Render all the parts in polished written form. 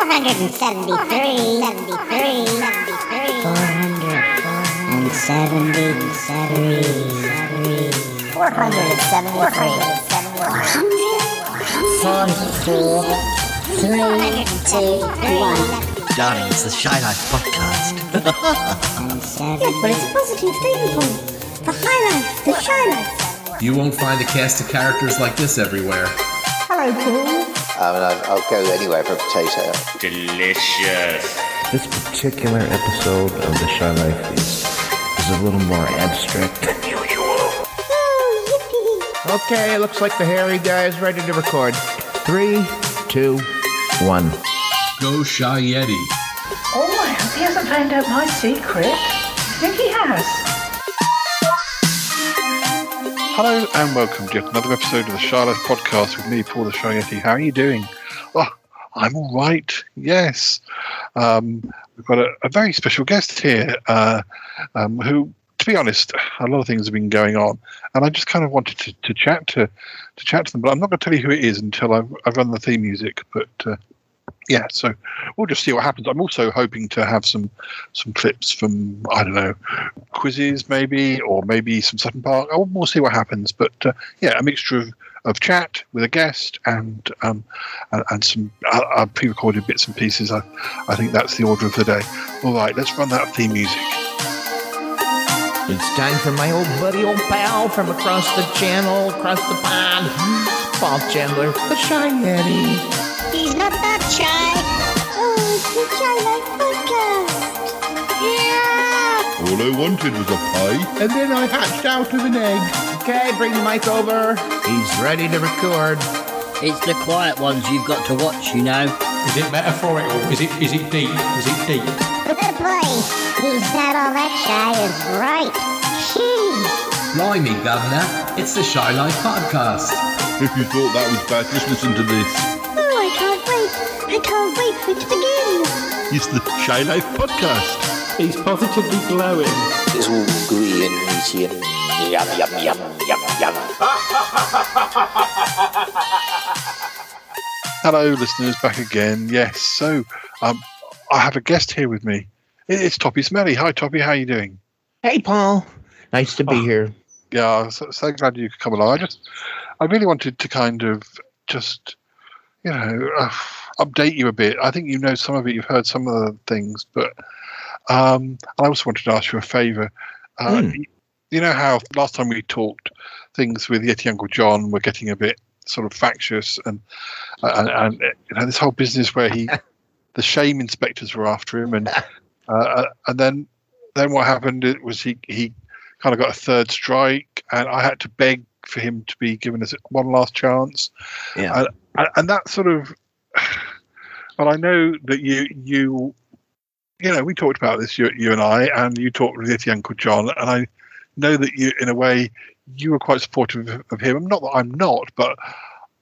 473, 3, 2, 1. Darling, it's the Shy Life Podcast. Yeah, but it's a positive thing, Paul. The High Life, the Shy Life. You won't find a cast of characters like this everywhere. Hello, Paul. I'll go anywhere for a potato. Delicious. This particular episode of the Shy Life is a little more abstract than usual. Oh, yippee. Okay, looks like the hairy guy is ready to record. 3, 2, 1. Go Shy Yeti. Oh, I hope he hasn't found out my secret. I think he has. Hello and welcome to another episode of the Shy Life Podcast with me, Paul the Shy Yeti. How are you doing? Oh, I'm all right, yes. We've got a very special guest here who, to be honest, a lot of things have been going on and I just kind of wanted to chat to them, but I'm not going to tell you who it is until I've run the theme music, but... yeah, so we'll just see what happens. I'm also hoping to have some clips from, I don't know, quizzes maybe, or maybe some Sutton Park. We'll see what happens. But, yeah, a mixture of chat with a guest and some pre-recorded bits and pieces. I think that's the order of the day. All right, let's run that theme music. It's time for my old buddy, old pal, from across the channel, across the pond, Paul Chandler, the Shy Yeti. He's not that shy. Oh, it's the Shy Life Podcast. Yeah. All I wanted was a pie. And then I hatched out of an egg. Okay, bring the mic over. He's ready to record. It's the quiet ones you've got to watch, you know. Is it metaphorical? Is it deep? Is it deep? Good boy. He's not all that shy is right. Jeez. Blimey, Governor. It's the Shy Life Podcast. If you thought that was bad, just listen to this. I can't wait for it to begin. It's the Shy Life Podcast. He's positively glowing. It's all gooey and meaty and yum, yum, yum, yum, yum. Hello, listeners, back again. Yes, so I have a guest here with me. It's Toppie Smellie. Hi, Toppie. How are you doing? Hey, Paul. Nice to be here. Yeah, so glad you could come along. I really wanted to kind of just, you know... update you a bit. I think you know some of it, you've heard some of the things, but I also wanted to ask you a favour. You know how last time we talked, things with Yeti Uncle John were getting a bit sort of factious, and you know, this whole business where the Shame Inspectors were after him, and then what happened was he kind of got a third strike, and I had to beg for him to be given us one last chance. Yeah, and that sort of. Well, I know that you know, we talked about this, you and I, and you talked with Yeti Uncle John, and I know that you, in a way, you were quite supportive of him. Not that I'm not, but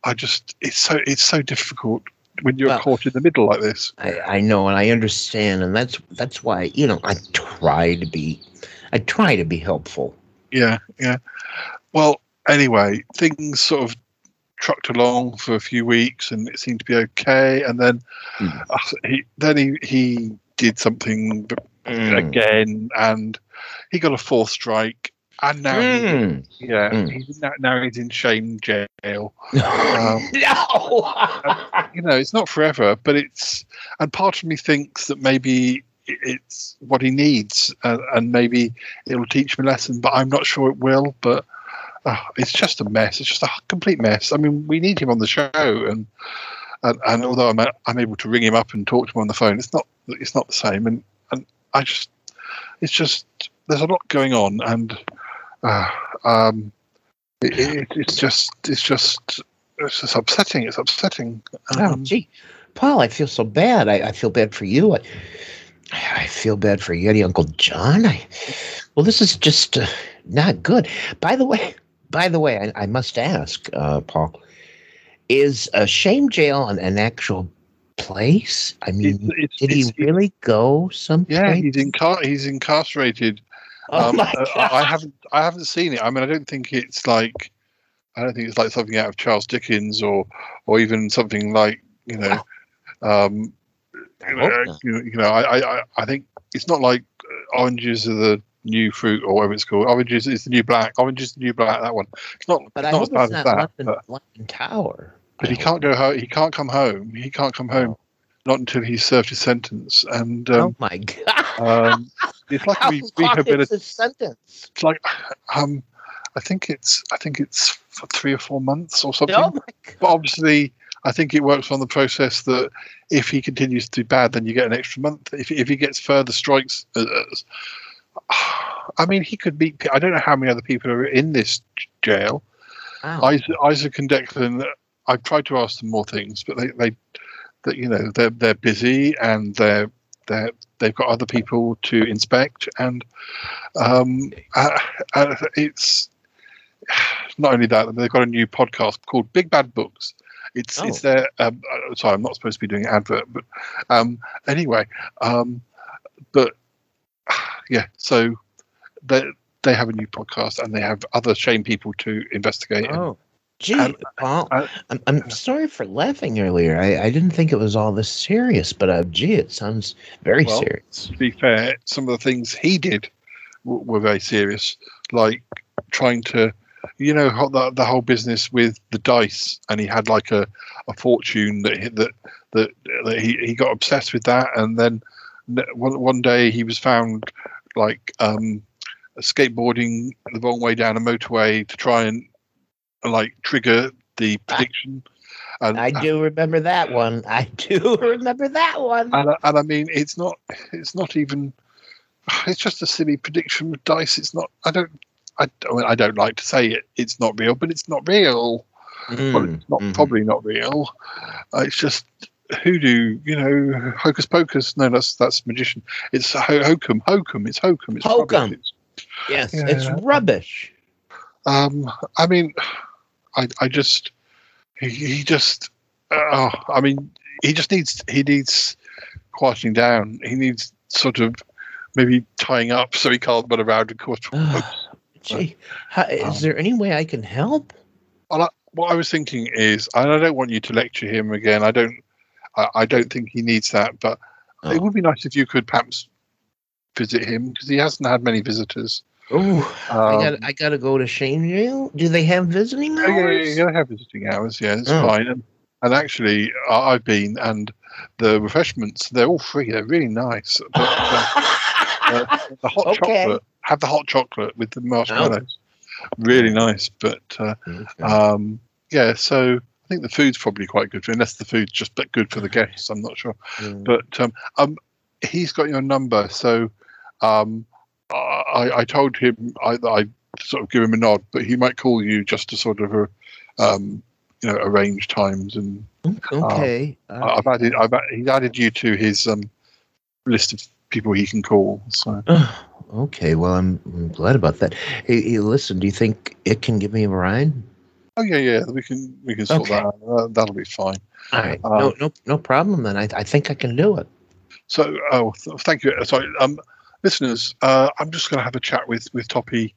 I just, it's so difficult when you're caught in the middle like this. I know, and I understand, and that's why, you know, I try to be helpful. Yeah, yeah. Well, anyway, things sort of trucked along for a few weeks and it seemed to be okay, and then he did something again and he got a fourth strike, and now now he's in Shame Jail. No. You know, it's not forever, but it's, and part of me thinks that maybe it's what he needs, and maybe it'll teach him a lesson, but I'm not sure it will. But it's just a mess. It's just a complete mess. I mean, we need him on the show, and although I'm able to ring him up and talk to him on the phone, it's not the same. And I just, it's just, there's a lot going on, and it's just upsetting. It's upsetting. Oh, gee, Paul, I feel so bad. I feel bad for you. I feel bad for Yeti Uncle John. Well, this is just not good. By the way, I must ask, Paul, is Shame Jail an actual place? I mean, did he really go someplace? Yeah, he's incarcerated. Oh my God. I haven't seen it. I mean, I don't think it's like something out of Charles Dickens or even something like, you know, I think it's not like oranges are the new fruit or whatever it's called. Oranges is the new black. Orange is the new black. That one. It's not. But it's not as bad as that. London Tower. But he can't go home. He can't come home. He can't come home. Not until he's served his sentence. And oh my god! It's like we rehabilitate his sentence. It's like I think it's for 3 or 4 months or something. Oh my god! But obviously, I think it works on the process that if he continues to do bad, then you get an extra month. If he gets further strikes, I mean, he could meet. I don't know how many other people are in this jail. Wow. Isaac and Declan. I've tried to ask them more things, but they're busy and they've got other people to inspect, and it's not only that they've got a new podcast called Big Bad Books. It's their sorry, I'm not supposed to be doing an advert, but but yeah, so they have a new podcast and they have other shame people to investigate. Oh. Gee, Paul, I'm sorry for laughing earlier. I didn't think it was all this serious, but gee, it sounds very serious. To be fair, some of the things he did were very serious, like trying to, you know, the whole business with the dice, and he had like a fortune that he got obsessed with that, and then one day he was found like skateboarding the wrong way down a motorway to try and like trigger the prediction. I do remember that one. And I mean, it's not even, it's just a silly prediction with dice. It's not, I don't like to say it. It's not real, but it's not real. Well, it's not probably not real. It's just hoodoo, you know, hocus pocus. No, that's magician. It's hokum. It's hokum. It's hokum. Yes. Yeah. It's rubbish. I mean, he needs quieting down. He needs sort of maybe tying up so he can't run around and cause trouble. Gee, is there any way I can help? Well, what I was thinking is, and I don't want you to lecture him again. I don't think he needs that. But it would be nice if you could perhaps visit him, because he hasn't had many visitors. Oh, I gotta go to Shame Jail. Do they have visiting hours? Yeah, they have visiting hours. Yeah, it's fine. And actually, I've been, and the refreshments—they're all free. They're really nice. But, the hot chocolate. Have the hot chocolate with the marshmallows. Really nice. But yeah, so I think the food's probably quite good, unless the food's just that good for the guests. I'm not sure. But he's got your number, so. I told him I sort of give him a nod, but he might call you just to sort of, you know, arrange times and. Okay. He's added you to his list of people he can call. So. Okay. Well, I'm glad about that. Hey, listen. Do you think it can give me a ride? Oh yeah. We can sort that out. That'll be fine. All right. No problem. Then I think I can do it. So thank you. Sorry. Listeners, I'm just going to have a chat with Toppie,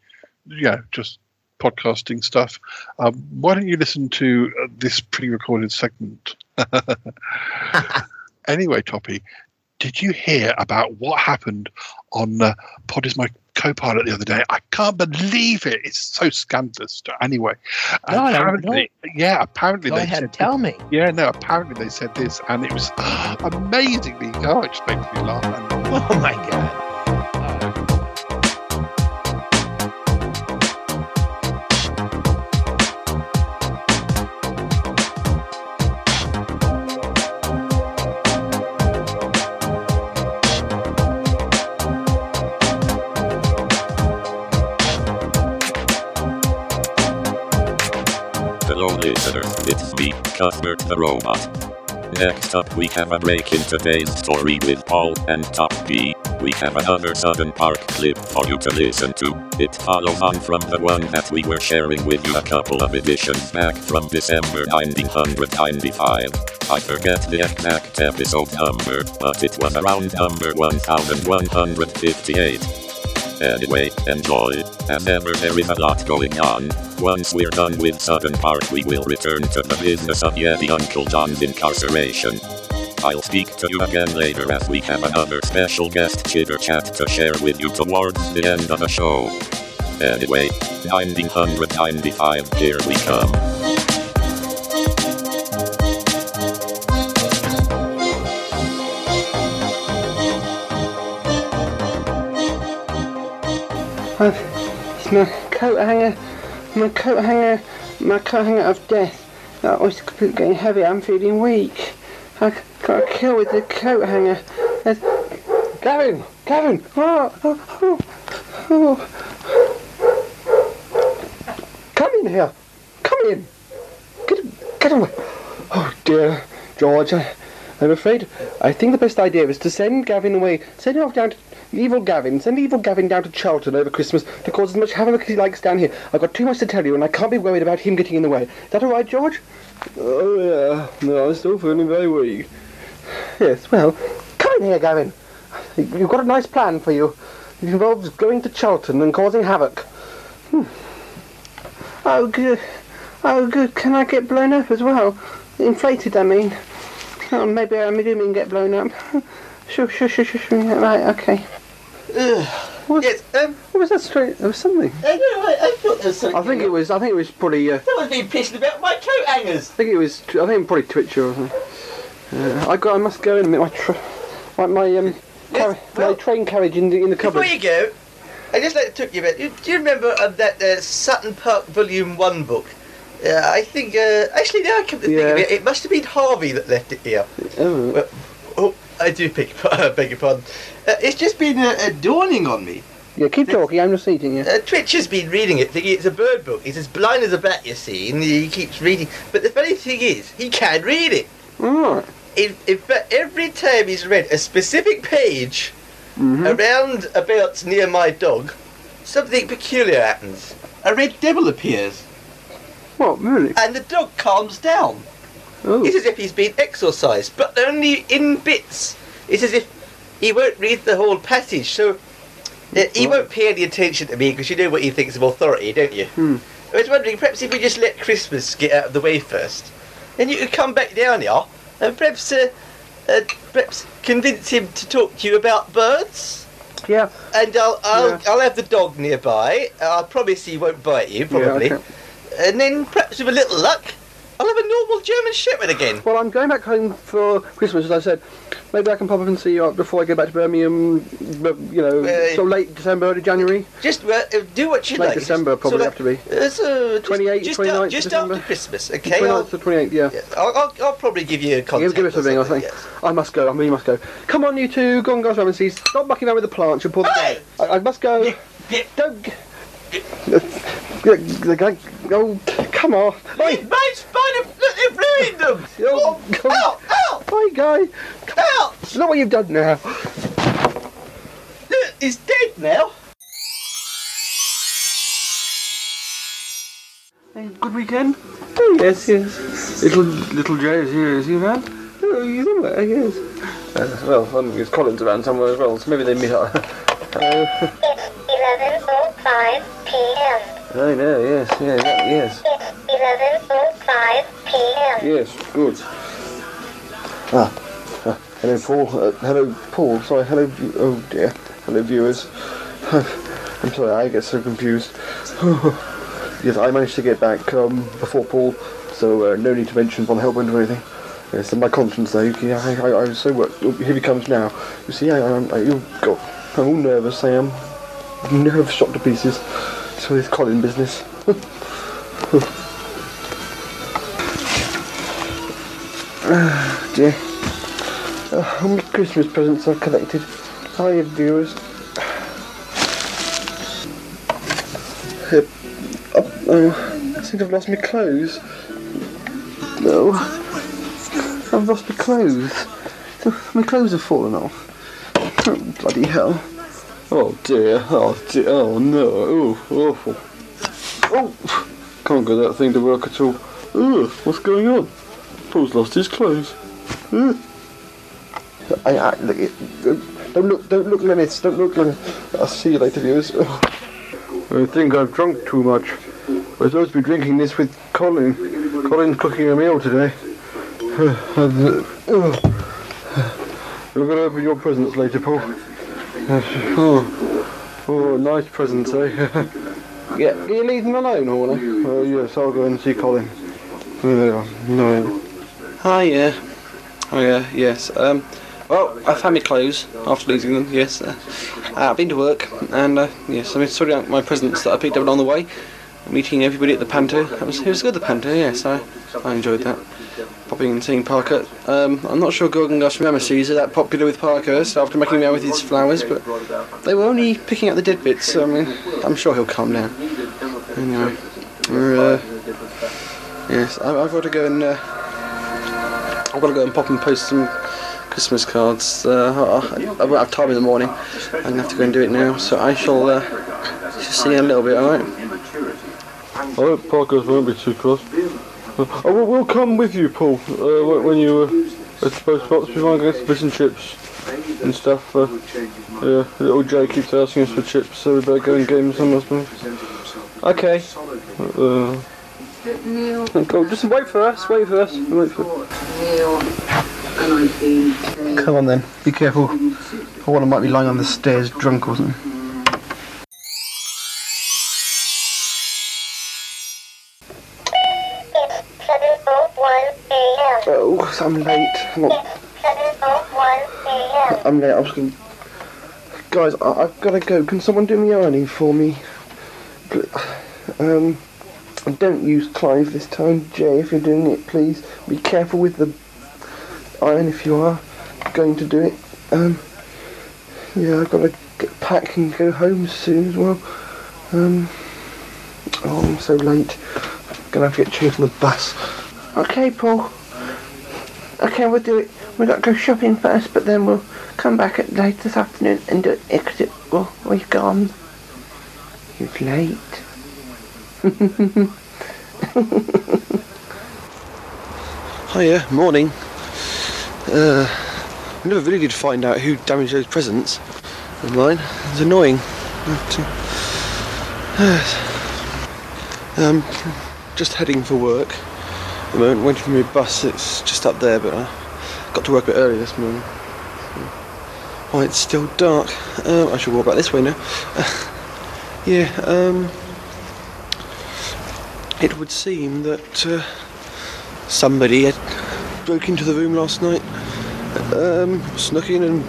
yeah, just podcasting stuff. Why don't you listen to this pre-recorded segment? Anyway, Toppie, did you hear about what happened on Pod is My Co-Pilot the other day? I can't believe it. It's so scandalous. Anyway, no, apparently they said. Tell me. Yeah, no, apparently they said this, and it was amazingly. Oh, it just makes me laugh. Oh my god. It's me, Cuthbert the Robot. Next up, we have a break in today's story with Paul and Toppie. We have another Sutton Park clip for you to listen to. It follows on from the one that we were sharing with you a couple of editions back from December 1995. I forget the exact episode number, but it was around number 1158. Anyway, enjoy. As ever, there is a lot going on. Once we're done with Sutton Park, we will return to the business of Yeti Uncle John's incarceration. I'll speak to you again later as we have another special guest chitter chat to share with you towards the end of the show. Anyway, 1995, here we come. It's my coat hanger of death. Oh, it's getting heavy, I'm feeling weak. I got a kill with the coat hanger. Gavin! What? Oh. Come in here! Come in! Get away! Oh dear, George, I'm afraid. I think the best idea is to send Gavin away. Send him off down to Send evil Gavin down to Charlton over Christmas to cause as much havoc as he likes down here. I've got too much to tell you and I can't be worried about him getting in the way. Is that all right, George? Oh, yeah. No, I'm still feeling very weak. Yes, well, come in here, Gavin. You've got a nice plan for you. It involves going to Charlton and causing havoc. Oh, good. Oh, good. Can I get blown up as well? Inflated, I mean. Oh, maybe I do mean get blown up. Sure. Yeah, right, okay. Yes, what was that straight? There was something. I thought there was something. I think it was probably. Someone's been pissing about my coat hangers. I think probably Twitcher or something. I must go in a minute. My train carriage in the cupboard. Before you go, I just like to talk to you about. Do you remember that Sutton Park Volume 1 book? Yeah, I think. Actually, now I come to think of it, it must have been Harvey that left it here. Oh. Well, beg your pardon. It's just been dawning on me. Yeah, keep talking, I'm just eating you. Twitch has been reading it, thinking it's a bird book. He's as blind as a bat, you see, and he keeps reading. But the funny thing is, he can read it. Right. In fact, every time he's read a specific page, around about near my dog, something peculiar happens. A red devil appears. What, really? And the dog calms down. Oh. It's as if he's been exorcised, but only in bits. It's as if he won't read the whole passage, so he won't pay any attention to me, because you know what he thinks of authority, don't you? I was wondering, perhaps if we just let Christmas get out of the way first, then you could come back down here and perhaps convince him to talk to you about birds. Yeah. And I'll have the dog nearby. I promise he won't bite you, probably. Yeah, okay. And then perhaps with a little luck, I'll have a normal German Shepherd again. Well, I'm going back home for Christmas, as I said. Maybe I can pop up and see you up before I go back to Birmingham, so late December, early January. Just do what you like. Late December, probably, so have to be. 28th, 29th, just after Christmas, okay? 29th to 28th, yeah. I'll probably give you a contact. Give us a ring, I think. Yes. I must go, I really must go. Come on, you two, go and go to Ramsey. Stop mucking around with the plants. You'll pull the I must go. Yeah. Don't... Oh, come on! My spider! Look, they've ruined them! Oh, ow! Hi, guy! Ouch! Look what you've done now! Look, he's dead now! Good weekend? Oh, yes. Little Jay, is he around? Oh, he's somewhere, yes. Well, Colin's around somewhere as well, so maybe they meet up. It's 11:05 p.m. I know, yes. It's 11:05 p.m. Yes, good. Hello, Paul. Sorry, hello. Oh dear. Hello, viewers. I'm sorry, I get so confused. Yes, I managed to get back before Paul, so no need to mention Von Helbund or anything. Yes, and my conscience, though. I was so worked. Oh, here he comes now. You see, I'm all nervous, I am. Nerves shot to pieces. So this Colin business. Dear. How many Christmas presents I've collected. Hi, viewers. I seem to have lost my clothes. No. I've lost my clothes. My clothes have fallen off. Oh, bloody hell. Oh dear, oh no, oh, awful. Oh, can't get that thing to work at all. Ugh, what's going on? Paul's lost his clothes. Ugh. Don't look, Lennis, don't look, Lennis. I'll see you later, viewers. Oh. I think I've drunk too much. I was supposed to be drinking this with Colin. Colin's cooking a meal today. We're going to open your presents later, Paul. Oh, nice presents, eh? Yeah, can you leave them alone, Horner? Yes, I'll go and see Colin. There they are. No. Hiya. Oh, yeah, yes. Well, I found my clothes after losing them, yes. I've been to work, and yes, I'm sorting out my presents that I picked up along the way. Meeting everybody at the Panto. It was good, the Panto, yes. I enjoyed that. Popping and seeing Parker. I'm not sure Gorgon Gosh Ramesses are that popular with Parkhurst after making me out with his flowers, but they were only picking out the dead bits, so I mean, I'm sure he'll calm down. Anyway, yes, I've got to go and pop and post some Christmas cards. I won't have time in the morning. I'm gonna have to go and do it now, so I shall just see you in a little bit, alright? I hope Parkhurst won't be too cross. We'll come with you, Paul, when you at both spots. We might get fish and chips and stuff. Yeah, little Jay keeps asking us for chips, so we better go and get him some, I suppose. Okay. Cool. Just wait for us. Come on then, be careful. Or one might be lying on the stairs drunk or something. I'm late. I'm late. I'm just going. Guys, I've got to go. Can someone do me ironing for me? Don't use Clive this time, Jay. If you're doing it, please be careful with the iron if you are going to do it. Yeah, I've got to get packed and go home soon as well. Oh, I'm so late. I'm gonna have to get chased on the bus. Okay, Paul. Okay, we'll do it. We've got to go shopping first, but then we'll come back at late this afternoon and do it because well, we've gone. It's late. Hiya, morning. I never really did find out who damaged those presents of mine. It's annoying. Just heading for work. At the moment, waiting for my bus, it's just up there, but I got to work a bit early this morning. Oh, it's still dark. I should walk back this way now. It would seem that somebody had broke into the room last night, snuck in and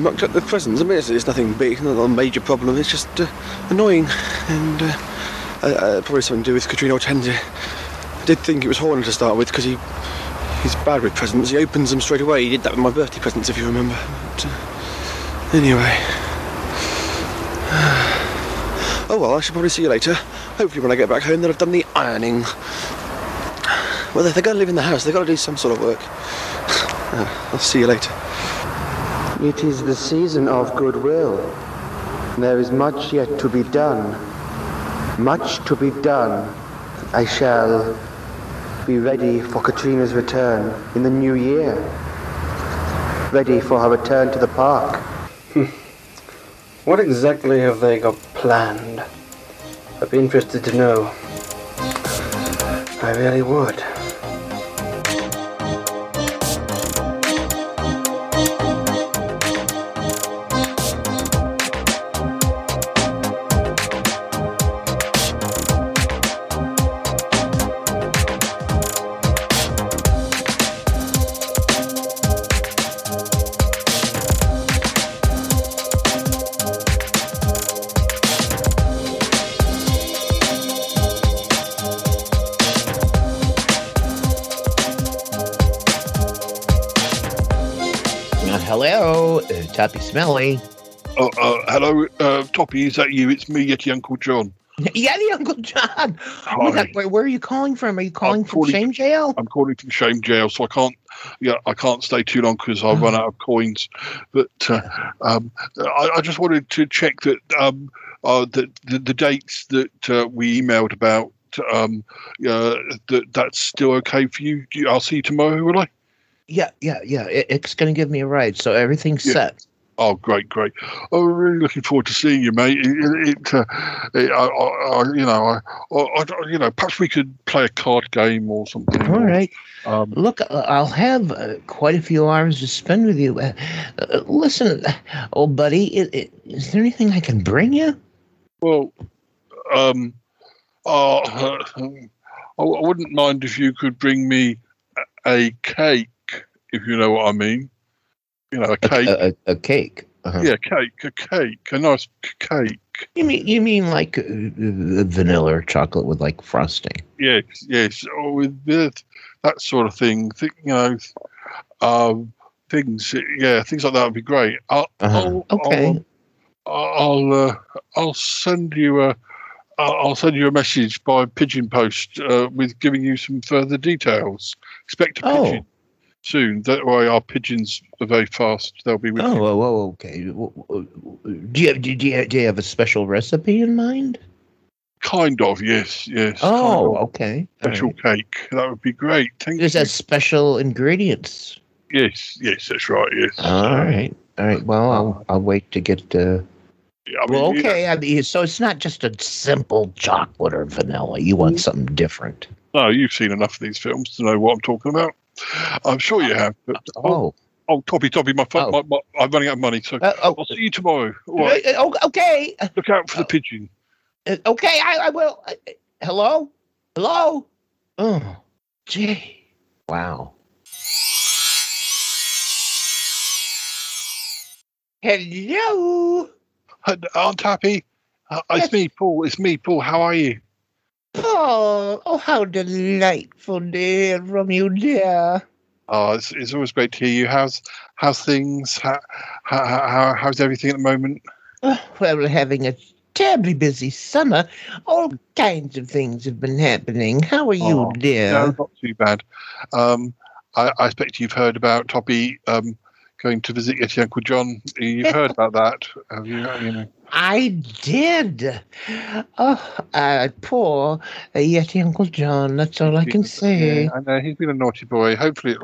mucked up the presents. I mean, it's nothing big, not a major problem, it's just annoying, and probably something to do with Katrina Ortenza. I did think it was Horner to start with because he's bad with presents. He opens them straight away. He did that with my birthday presents, if you remember. But, anyway. Oh well, I should probably see you later. Hopefully when I get back home that I've done the ironing. Well, if they're going to live in the house, they've got to do some sort of work. I'll see you later. It is the season of goodwill. There is much yet to be done. Much to be done. I shall be ready for Katrina's return in the new year. Ready for her return to the park. What exactly have they got planned? I'd be interested to know. I really would. Toppie Smellie. Hello, Toppie, is that you? It's me, Yeti Uncle John. Yeti Uncle John! Hi. Where are you calling from? Are you calling from Shame Jail? I'm calling from Shame Jail, so I can't stay too long because I'll run out of coins. But I just wanted to check that the dates that we emailed about, that's still okay for you. I'll see you tomorrow, will I? Yeah. It's going to give me a ride, so everything's set. Oh, great. Oh, really looking forward to seeing you, mate. Perhaps we could play a card game or something. All right. Look, I'll have quite a few hours to spend with you. Listen, old buddy, is there anything I can bring you? Well, I wouldn't mind if you could bring me a cake, if you know what I mean. You know, a cake. A cake. Uh-huh. Yeah, a cake, a nice cake. You mean like vanilla or chocolate with like frosting? Yes, or with that sort of thing. Things like that would be great. I'll send you a. I'll send you a message by pigeon post with giving you some further details. Expect a pigeon soon. That way, our pigeons are very fast. They'll be with you. Oh, okay. Do you have a special recipe in mind? Kind of, yes. Oh, okay. Special cake. That would be great. Thank you. There's special ingredients. Yes, that's right. Yes. All right. Well, I'll wait to get. So it's not just a simple chocolate or vanilla. You want something different. No, you've seen enough of these films to know what I'm talking about. I'm sure you have. Toppie, my I'm running out of money, so I'll see you tomorrow. Right. Okay. Look out for the pigeon. Okay, I will. Hello? Oh, gee. Wow. Hello? Aunt Tappie, it's me, Paul. How are you? Paul, how delightful to hear from you, dear. Oh, it's always great to hear you. How's things? How's everything at the moment? Well, we're having a terribly busy summer. All kinds of things have been happening. How are you, dear? No, not too bad. I expect you've heard about Toppie. Going to visit Yeti Uncle John. You've heard about that, have you? I did. Poor Yeti Uncle John. That's all I can say. Yeah, I know he's been a naughty boy. Hopefully,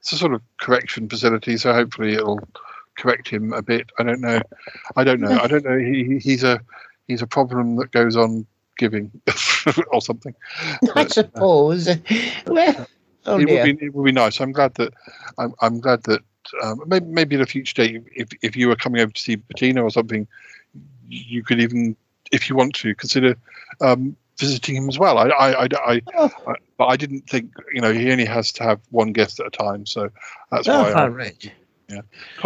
it's a sort of correction facility, so hopefully it'll correct him a bit. I don't know. He's a problem that goes on giving or something. I suppose. Well, it would be nice. I'm glad that. Maybe in a future day, if you were coming over to see Bettina or something, you could even, if you want to, consider visiting him as well. But I didn't think, he only has to have one guest at a time, so that's why. All right. Yeah.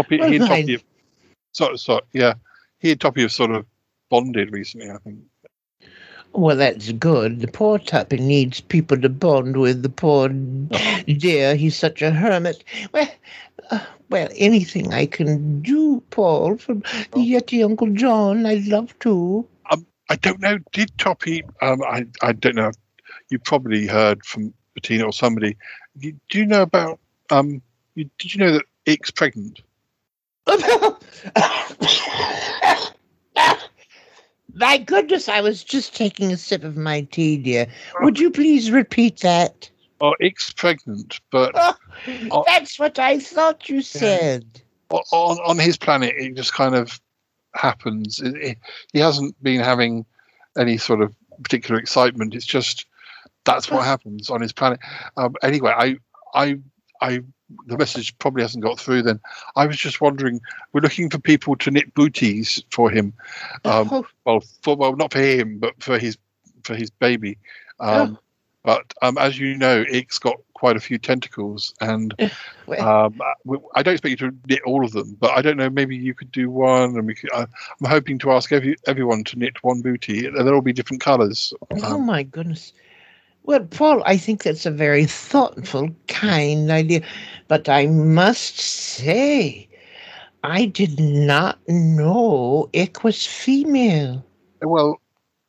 He and Toppie have sort of bonded recently, I think. Well, that's good. The poor Toppie needs people to bond with. The poor dear, he's such a hermit. Well, anything I can do, Paul, for Yeti Uncle John, I'd love to. I don't know. Did Toppie? I don't know. You probably heard from Bettina or somebody. Do you know about? Did you know that Ick's pregnant? My goodness, I was just taking a sip of my tea, dear. Would you please repeat that? Oh, Ick's pregnant, but... that's what I thought you said. On his planet, it just kind of happens. He hasn't been having any sort of particular excitement. It's just that's what happens on his planet. Anyway, I the message probably hasn't got through then. I was just wondering, we're looking for people to knit booties for him. Well, not for him, but for his baby. But as you know, Ick's got quite a few tentacles, and I don't expect you to knit all of them, but I don't know, maybe you could do one, and I'm hoping to ask everyone to knit one booty, and they'll all be different colours. Oh, my goodness. Well, Paul, I think that's a very thoughtful, kind idea, but I must say, I did not know Ick was female. Well,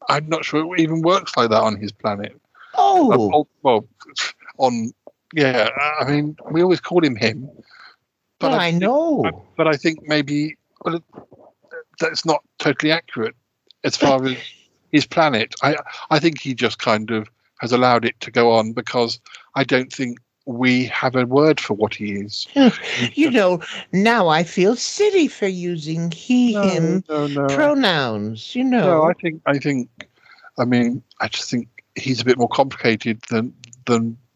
I'm not sure it even works like that on his planet. Oh! We always call him. But I know. But I think maybe that's not totally accurate as far as his planet. I think he just kind of has allowed it to go on because I don't think we have a word for what he is. You know, now I feel silly for using he, him pronouns, you know. No, I just think he's a bit more complicated than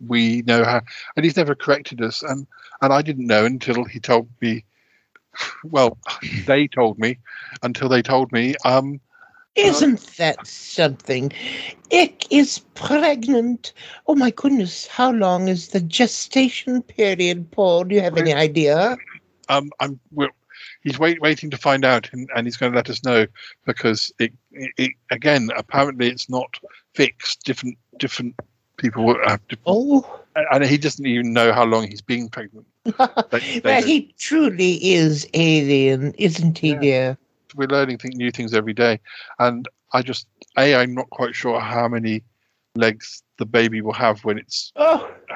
we know how, and he's never corrected us, and I didn't know until he told me. Well, they told me until they told me. Isn't that something? Ick is pregnant. Oh my goodness, how long is the gestation period, Paul? Do you have any idea? He's waiting to find out, and he's going to let us know, because it again, apparently it's not fixed. Different people have different. Oh. And he doesn't even know how long he's been pregnant. Well, he truly is alien, isn't he, dear? We're learning new things every day, and I'm not quite sure how many legs the baby will have when it's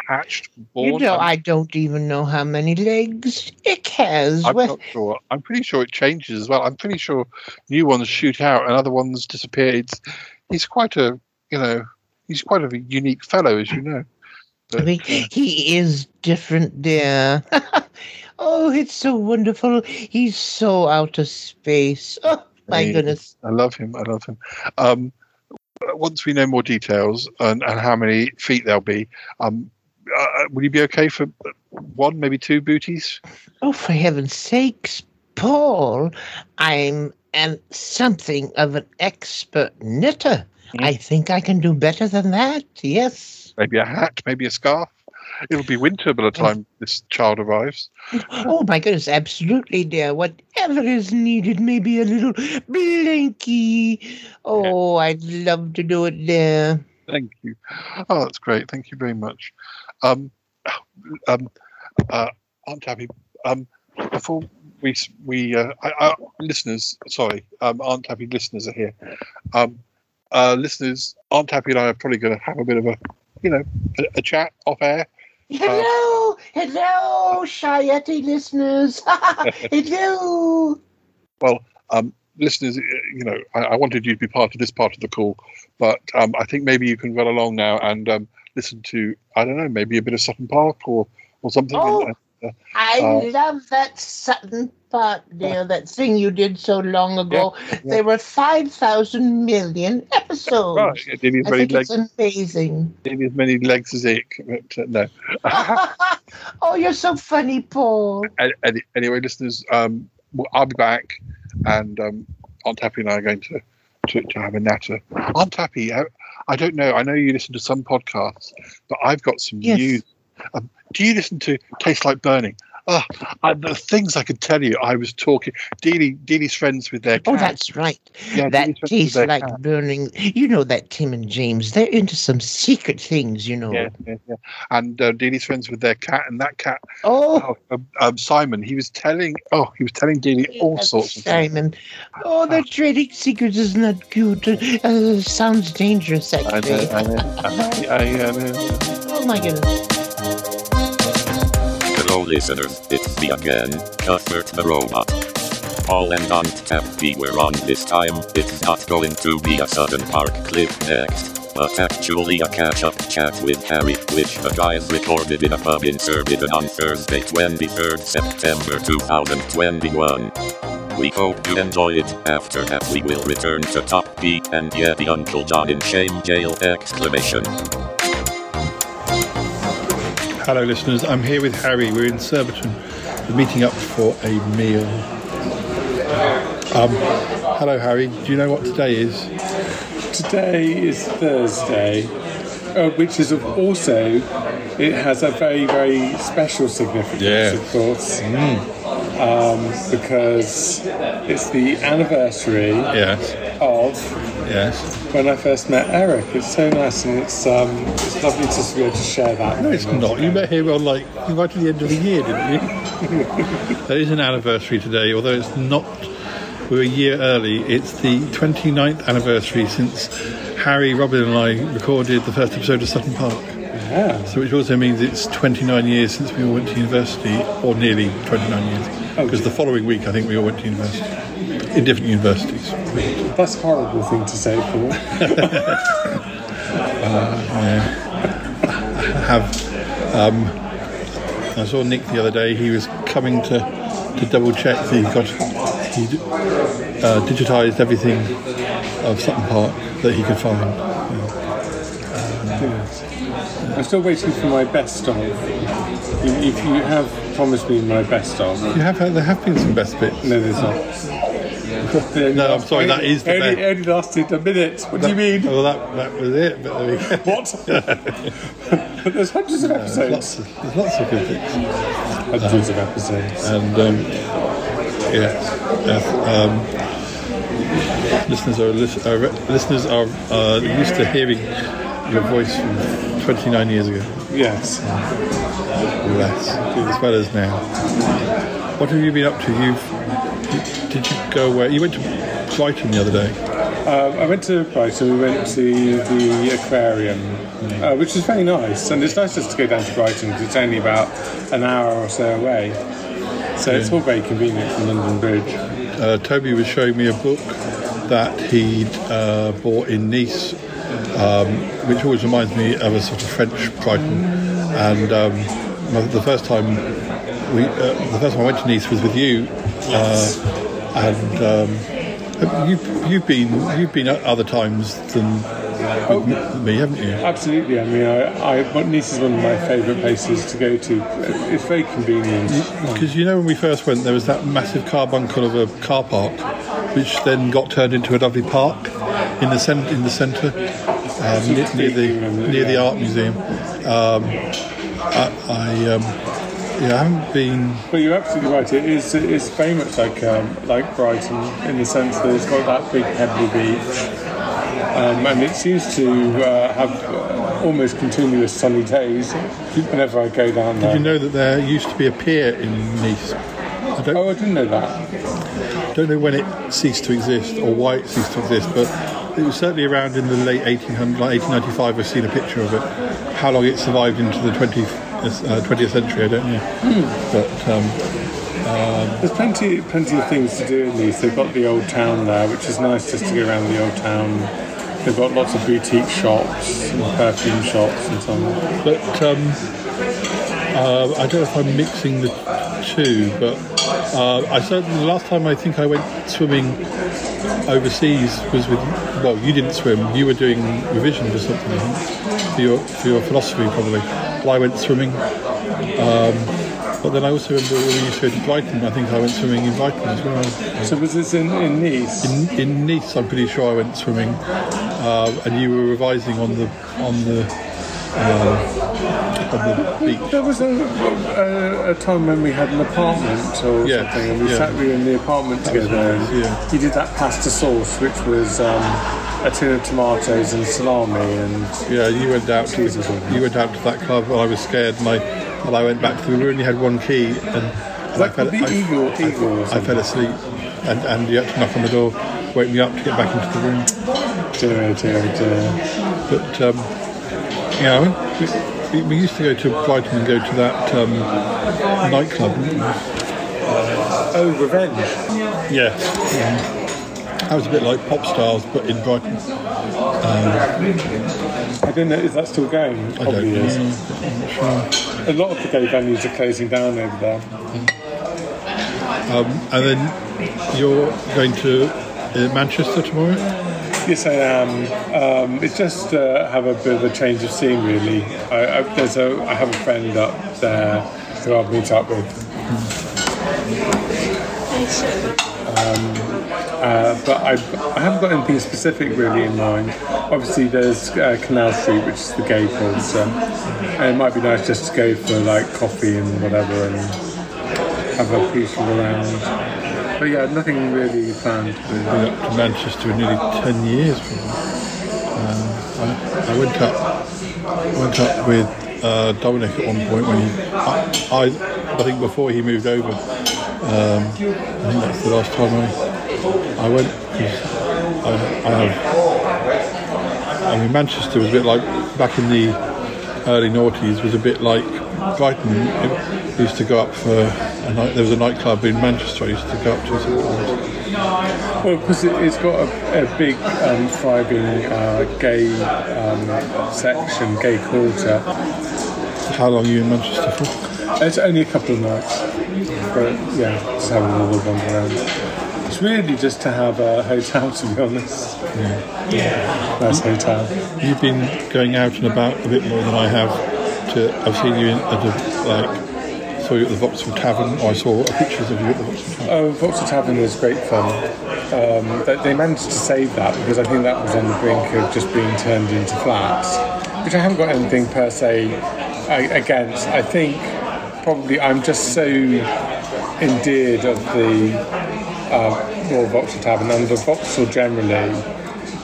hatched. Born. You know, I don't even know how many legs it has. I'm not sure. I'm pretty sure it changes as well. I'm pretty sure new ones shoot out and other ones disappear. He's quite a unique fellow, as you know. But, he is different, dear. Oh, it's so wonderful. He's so out of space. Oh, my goodness. I love him. Once we know more details and how many feet there'll be, will you be okay for one, maybe two booties? Oh, for heaven's sakes, Paul, I'm something of an expert knitter. Mm. I think I can do better than that, yes. Maybe a hat, maybe a scarf. It'll be winter by the time this child arrives. Oh, my goodness, absolutely, dear. Whatever is needed, maybe a little blankie. Oh, yeah. I'd love to do it, dear. Thank you. Oh, that's great. Thank you very much. Aunt Tappie, before we listeners, sorry, Aunt Tappie listeners are here. Listeners, Aunt Tappie and I are probably going to have a bit of a chat off air. Hello, Shy Yeti listeners. Hello. Well, listeners, I wanted you to be part of this part of the call, but I think maybe you can run along now and listen to, I don't know, maybe a bit of Sutton Park or something. Oh, I love that Sutton Park, dear, that thing you did so long ago. Yeah. There were 5,000 million episodes. Right. It's amazing. Nearly as many legs as Ick. No. Oh, you're so funny, Paul. Anyway, listeners, I'll be back, and Aunt Tappie and I are going to have a natter. Aunt Tappie, I don't know. I know you listen to some podcasts, but I've got some news. Do you listen to Tastes Like Burning? Oh, the things I could tell you. I was talking. Dealey's friends with their cat. Oh, that's right. Yeah, that Tastes Like Burning. You know that Tim and James. They're into some secret things, you know. Yeah. And Dealey's friends with their cat, and that cat. Simon. He was telling Dealey all sorts of things. Simon. Oh, they're trading secrets. Isn't that cute? Sounds dangerous, actually. I know. Oh my goodness. Listeners, it's me again, Cuthbert the Robot. Paul and Aunt Tappie were on this time. It's not going to be a Sutton Park clip next, but actually a catch-up chat with Harry, which the guys recorded in a pub in Surbiton on Thursday, 23rd September 2021. We hope you enjoy it. After that, we will return to Toppie and Yeti Uncle John in Shame Jail! Hello listeners, I'm here with Harry. We're in Surbiton. We're meeting up for a meal. Hello Harry, do you know what today is? Today is Thursday, which is also, it has a very, very special significance, of course. Because it's the anniversary of when I first met Eric. It's so nice, and it's lovely just to be able to share that. No, it's not. You met him right at the end of the year, didn't you? There is an anniversary today, although it's not. We're a year early. It's the 29th anniversary since Harry, Robin, and I recorded the first episode of Sutton Park. Yeah. So which also means it's 29 years since we all went to university, or nearly 29 years, because the following week I think we all went to university, in different universities. That's a horrible thing to say, Paul. I have And I saw Nick the other day, he was coming to double check that he'd digitised everything of Sutton Park that he could find. Yeah. I'm still waiting for my best of. If you have promised me my best of. There have been some best bits. No, there's not. No, I'm sorry, that is the best. It only lasted a minute. What do you mean? Well, that was it. But there we go. What? But there's hundreds of episodes. There's lots of good things. Hundreds of episodes. And, listeners are used to hearing your voice from 29 years ago. Yes. Less. As well as now. What have you been up to? Did you go away? You went to Brighton the other day. I went to Brighton. We went to the aquarium, which was very nice. And it's nice just to go down to Brighton because it's only about an hour or so away. So it's all very convenient from London Bridge. Toby was showing me a book that he'd bought in Nice, which always reminds me of a sort of French Brighton. And the first time I went to Nice was with you. Yes. And you've been at other times than me, haven't you? Absolutely. I mean, Nice is one of my favourite places to go to. It's very convenient. Because when we first went, there was that massive carbuncle of a car park, which then got turned into a lovely park in the centre, near the art museum. I haven't been. But you're absolutely right. It's very much like Brighton in the sense that it's got that big pebbly beach, and it seems to have almost continuous sunny days whenever I go down there. Did you know that there used to be a pier in Nice? I didn't know that. I don't know when it ceased to exist or why it ceased to exist, but it was certainly around in the late 1800s, like 1895. I've seen a picture of it. How long it survived into the 20th century, I don't know. But there's plenty of things to do in Nice. They've got the old town there, which is nice just to go around the old town. They've got lots of boutique shops and perfume shops and so on. But I don't know if I'm mixing the two, but I certainly the last time I think I went swimming overseas was with. Well, you didn't swim. You were doing revision for something, I think, for your philosophy probably. I went swimming, but then I also remember when we used to go to Brighton. I think I went swimming in Brighton as well. So was this in Nice? In Nice, I'm pretty sure I went swimming, and you were revising on the beach. There was a time when we had an apartment or something, and we were in the apartment together. And you did that pasta sauce, which was. A tin of tomatoes and salami and you went out to that club and I was scared and I went back to the room. You had one key and I fell asleep and you had to knock on the door, wake me up to get back into the room. Dear. But we used to go to Brighton and go to that nightclub. Revenge. Yeah. That was a bit like Pop Stars, but in Brighton. I don't know, is that still going? It probably is. A lot of the gay venues are closing down over there. And then you're going to Manchester tomorrow? Yes, I am. It's just have a bit of a change of scene, really. I have a friend up there who I'll meet up with. But I haven't got anything specific really in mind. Obviously there's Canal Street, which is the gay culture, and it might be nice just to go for like coffee and whatever and have a peaceful around. But nothing really planned. I've been up to Manchester in nearly 10 years. I went up with Dominic at one point when I think before he moved over. I think that's the last time I went. I mean, Manchester was a bit like back in the early noughties. Was a bit like Brighton. It used to go up for a night. There was a nightclub in Manchester. I used to go up to sometimes. Well, because it's got a big thriving gay section, gay culture. How long are you in Manchester for? It's only a couple of nights, but yeah, just having another wander around. It's really just to have a hotel, to be honest. Yeah. Nice hotel. You've been going out and about a bit more than I have. I've seen you saw you at the Vauxhall Tavern, or I saw pictures of you at the Vauxhall Tavern. Oh, Vauxhall Tavern was great fun. They managed to save that because I think that was on the brink of just being turned into flats, which I haven't got anything per se against. I think probably I'm just so endeared of the Vauxhall Tavern and the Vauxhall generally,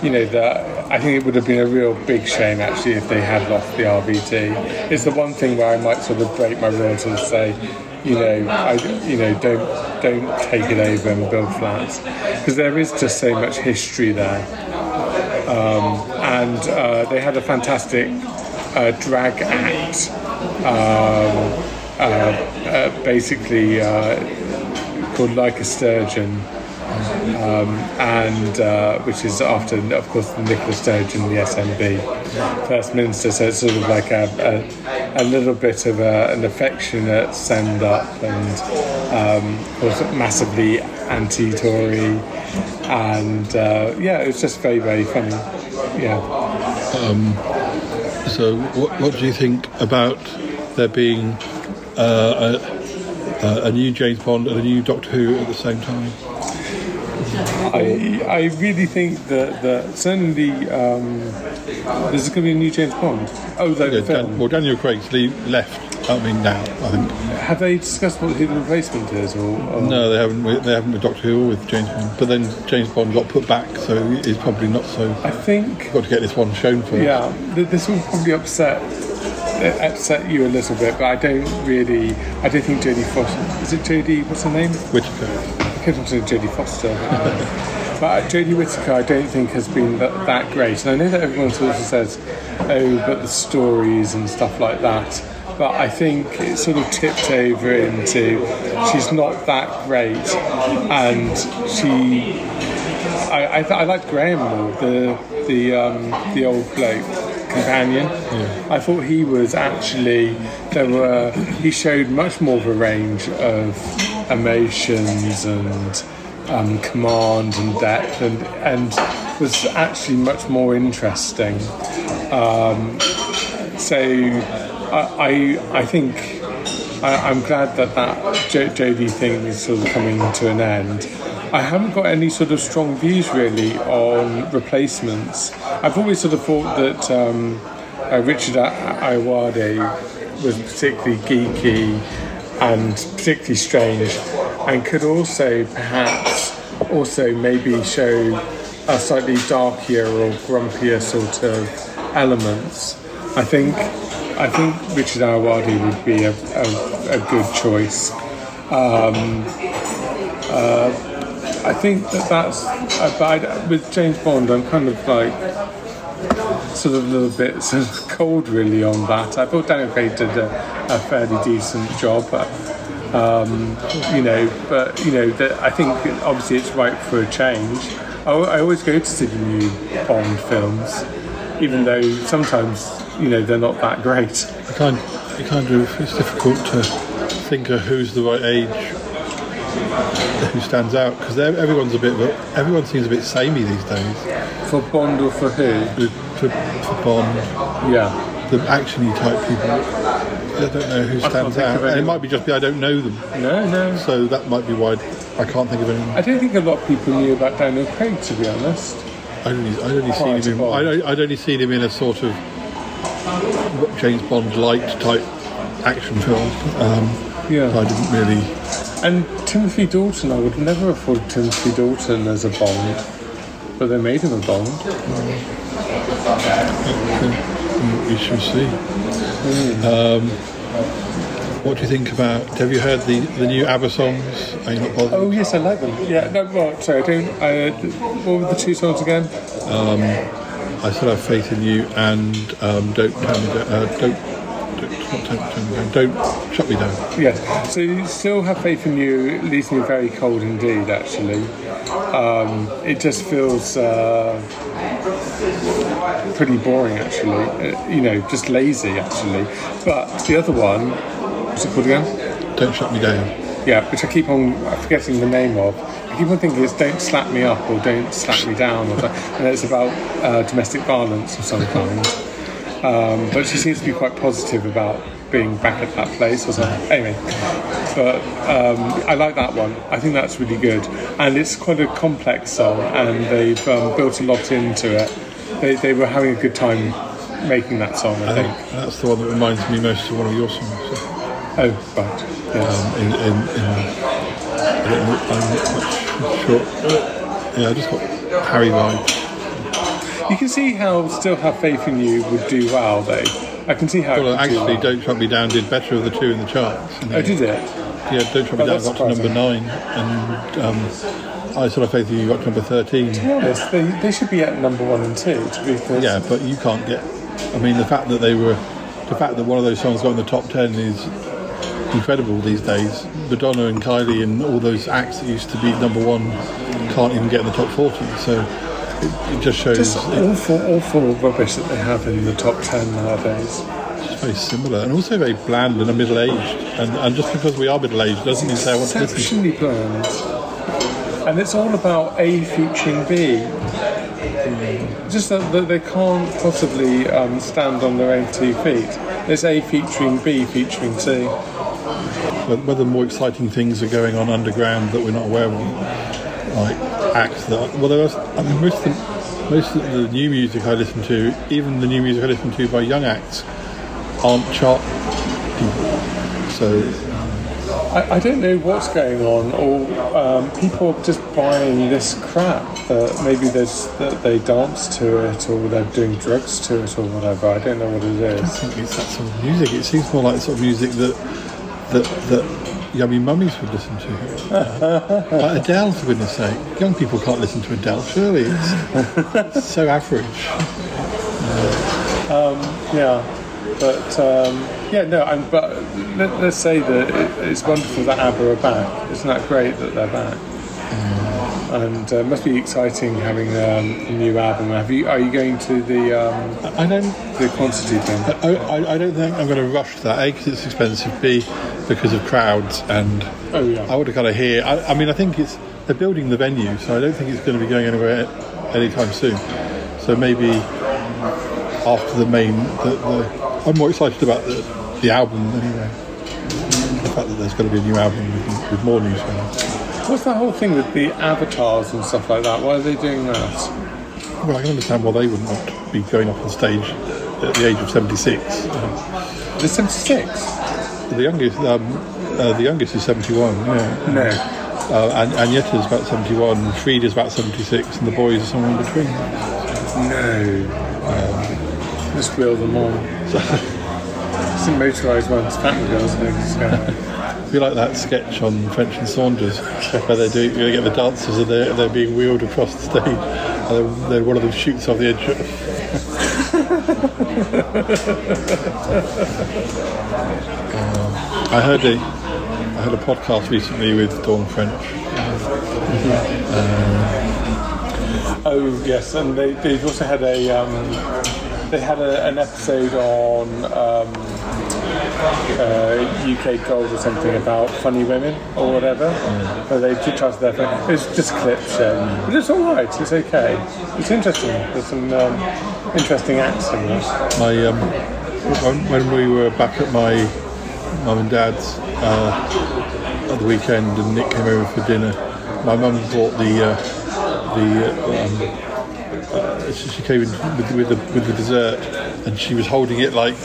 that I think it would have been a real big shame actually if they had lost the RVT. It's the one thing where I might sort of break my rules and say, don't take it over and build flats, because there is just so much history there. And they had a fantastic drag act, called Like a Sturgeon, and which is after, of course, Nicola Sturgeon, the SNP First Minister. So it's sort of like a little bit of an affectionate send up, and also massively anti-Tory, and it was just very, very funny. Yeah. So, what do you think about there being a new James Bond and a new Doctor Who at the same time? I really think that certainly there's going to be a new James Bond. Oh, that film. Daniel Craig's left. I think. Have they discussed what the replacement is? Or no, they haven't. They haven't with Doctor Who or with James Bond. But then James Bond got put back, so it's probably not so. I think got to get this one shown first. Yeah, this will probably upset you a little bit, but I don't think Jodie Foster, is it Jodie, what's her name? Whittaker. I kept on saying Jodie Foster. But Jodie Whittaker, I don't think has been that great, and I know that everyone sort of says, oh, but the stories and stuff like that, but I think it sort of tipped over into, she's not that great, and she, I like Graham more, the old bloke companion. Yeah. I thought he was actually, he showed much more of a range of emotions and command and depth, and was actually much more interesting. So I think I'm glad that Jodie thing is sort of coming to an end. I haven't got any sort of strong views really on replacements. I've always sort of thought that Richard Ayoade was particularly geeky and particularly strange, and could also maybe show a slightly darker or grumpier sort of elements. I think Richard Ayoade would be a good choice. I think that's... with James Bond, I'm kind of a little bit cold really on that. I thought Daniel Craig did a fairly decent job, I think obviously it's right for a change. I always go to see the new Bond films, even though sometimes, they're not that great. It kind of it's difficult to think of who's the right age who stands out, because everyone seems a bit samey these days. For Bond or for who? For Bond. Yeah. The actiony type people. I don't know who stands out. And it might be just I don't know them. No. So that might be why I can't think of anyone. I don't think a lot of people knew about Daniel Craig, to be honest. I'd only seen him in a sort of James Bond light type action film. I didn't really. And Timothy Dalton, I would never have thought Timothy Dalton as a Bond, but they made him a Bond. We shall see. What do you think about? Have you heard the new ABBA songs? Are you not bothered? Oh yes, I like them. Yeah. No, well, sorry, I don't. What were the two songs again? I Still Have Faith in You and Don't Tell Me Down. Don't Shut Me Down. Yes, so you Still Have Faith in You leaves me very cold indeed, actually. It just feels pretty boring, actually. Just lazy, actually. But the other one, what's it called again? Don't Shut Me Down. Yeah, which I keep on forgetting the name of. I keep on thinking it's Don't Slap Me Up or Don't Slap Me Down, or and it's about domestic violence of some kind. But she seems to be quite positive about being back at that place or something. Anyway, but I like that one. I think that's really good, and it's quite a complex song, and they've built a lot into it. They were having a good time making that song. I think that's the one that reminds me most of one of your songs. So. Oh, right. Yes. Yeah, I just got Harry vibes. You can see how Still Have Faith in You would do well, though. I can see how. Well, actually, Don't Shut Me Down did better of the two in the charts. You know? Oh, did it? Yeah, Don't Shut Me Down got to number 9, and I Still Have Faith in You got to number 13. To be honest, they should be at number 1 and 2. To be fair. Yeah, but you can't get. I mean, the fact that one of those songs got in the top 10 is incredible these days. Madonna and Kylie and all those acts that used to be number 1 can't even get in the top 40. So. It just shows... Just awful rubbish that they have in the top 10 nowadays. It's very similar, and also very bland and middle-aged. And just because we are middle-aged doesn't mean they want to listen. Exceptionally bland. And it's all about A featuring B. Just that they can't possibly stand on their own 2 feet. There's A featuring B featuring C. But whether more exciting things are going on underground that we're not aware of, like... acts that most of the new music I listen to, even the new music I listen to by young acts, aren't chart people. So I don't know what's going on, or people are just buying this crap that maybe that they dance to it, or they're doing drugs to it, or whatever. I don't know what it is. I don't think it's that sort of music. It seems more like the sort of music that yummy mummies would listen to. Like Adele, for goodness sake. Young people can't listen to Adele, surely. It's so average. But let's say that it's wonderful that ABBA are back. Isn't that great that they're back? And it must be exciting having a new album. Are you going to the quantity thing? I don't think I'm going to rush that. A, because it's expensive. B, because of crowds. And I want to kind of hear. I mean, I think they're building the venue, so I don't think it's going to be going anywhere anytime soon. So maybe after the main, I'm more excited about the album anyway. The fact that there's going to be a new album with more new songs. What's that whole thing with the avatars and stuff like that? Why are they doing that? Well, I can understand why they wouldn't want to be going up on stage at the age of 76. They're 76? The youngest is 71, yeah. No. And Agnetta's about 71, Frida's about 76, and the boys are somewhere in between. No. Just wheel them on. It's a motorised one, it's Fat Girls, no. We like that sketch on French and Saunders where they get the dancers and they're being wheeled across the stage and then one of them shoots off the edge. I heard a podcast recently with Dawn French. Oh yes, and they've also had an episode on. UK Gold or something about funny women or whatever. But they did try to their thing. It's just a clip show. But it's alright, it's okay. It's interesting. There's some interesting acts in there. When we were back at my mum and dad's at the weekend and Nick came over for dinner, my mum bought she came in with the dessert and she was holding it like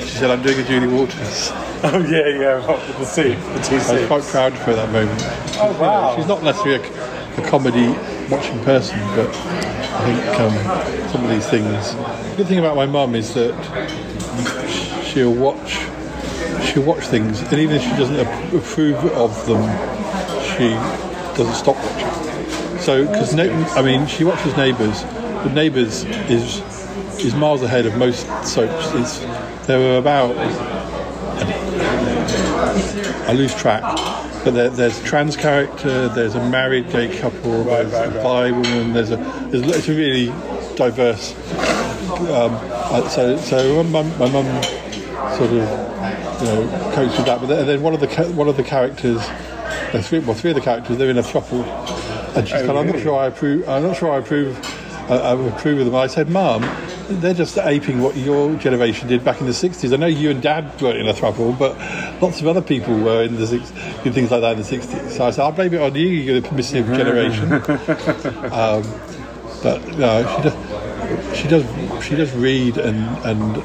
she said, I'm doing a Julie Walters. Oh, yeah, with the soup, the two soups. I was quite proud for that moment. Oh, wow. You know, she's not necessarily a comedy-watching person, but I think some of these things... The good thing about my mum is that she'll watch things, and even if she doesn't approve of them, she doesn't stop watching. So, because, she watches Neighbours, but Neighbours is miles ahead of most soaps. There were about, I lose track, but there's a trans character, there's a married gay couple, there's a bi woman, it's a really diverse. So my mum sort of copes with that. But then one of the characters, three of the characters, they're in a throuple, and she's kind of, I'm not sure I approve of them. I said, Mum, they're just aping what your generation did back in the 60s. I know you and Dad weren't in a throuple, but lots of other people were in the 60s, did things like that in the 60s. So I said, I'll blame it on you, you're the permissive generation. But no, she does read and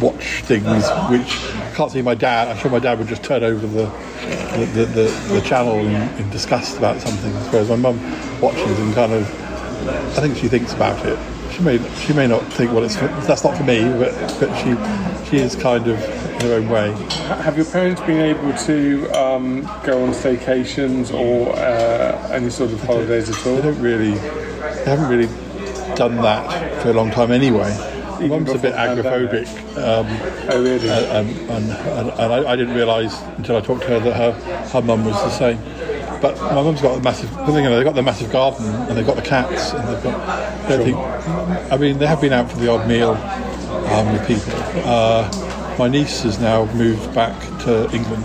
watch things, which I can't see my dad. I'm sure my dad would just turn over the channel in disgust about something, whereas my mum watches and kind of, I think she thinks about it. She may not think, well, that's not for me, but she is kind of in her own way. Have your parents been able to go on staycations or any sort of holidays at all? They haven't really done that for a long time anyway. Mum's a bit agoraphobic. Oh really? And I didn't realise until I talked to her that her mum was the same. But my mum's got they've got the massive garden, and they've got the cats, and they've got. They have been out for the odd meal with people. My niece has now moved back to England